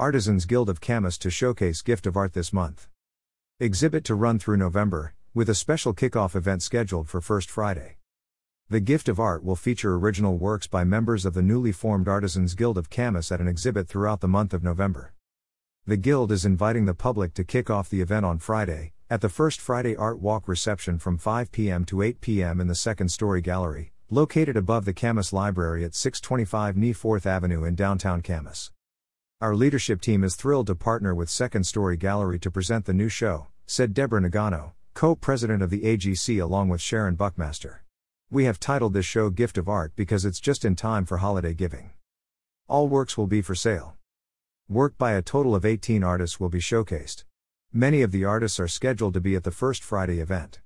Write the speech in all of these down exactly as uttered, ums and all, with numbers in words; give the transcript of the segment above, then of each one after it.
Artisans Guild of Camas to showcase Gift of Art this month. Exhibit to run through November, with a special kickoff event scheduled for First Friday. The Gift of Art will feature original works by members of the newly formed Artisans Guild of Camas at an exhibit throughout the month of November. The Guild is inviting the public to kick off the event on Friday, at the First Friday Art Walk reception from five p.m. to eight p.m. in the Second Story Gallery, located above the Camas Library at six twenty-five North fourth Avenue in downtown Camas. Our leadership team is thrilled to partner with Second Story Gallery to present the new show, said Deborah Nagano, co-president of the A G C, along with Sharon Buckmaster. We have titled this show Gift of Art because it's just in time for holiday giving. All works will be for sale. Work by a total of eighteen artists will be showcased. Many of the artists are scheduled to be at the First Friday event.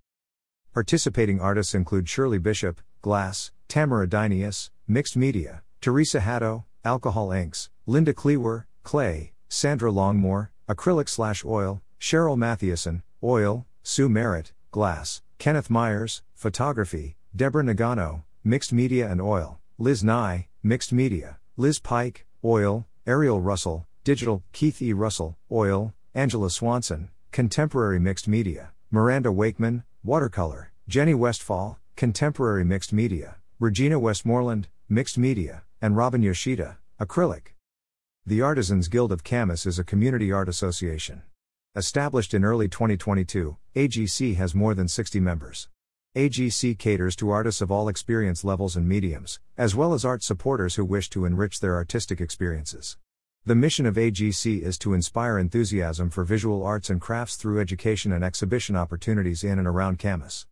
Participating artists include Shirley Bishop, Glass, Tamara Dynias, Mixed Media, Teresa Hato, Alcohol Incorporated, Linda Clewer, Clay, Sandra Longmore, Acrylic/Oil, Cheryl Mathieson, Oil, Sue Merritt, Glass, Kenneth Myers, Photography, Deborah Nagano, Mixed Media and Oil, Liz Nye, Mixed Media, Liz Pike, Oil, Ariel Russell, Digital, Keith E. Russell, Oil, Angela Swanson, Contemporary Mixed Media, Miranda Wakeman, Watercolor, Jenny Westfall, Contemporary Mixed Media, Regina Westmoreland, Mixed Media, and Robin Yoshida, Acrylic. The Artisans Guild of Camas is a community art association. Established in early twenty twenty-two, A G C has more than sixty members. A G C caters to artists of all experience levels and mediums, as well as art supporters who wish to enrich their artistic experiences. The mission of A G C is to inspire enthusiasm for visual arts and crafts through education and exhibition opportunities in and around Camas.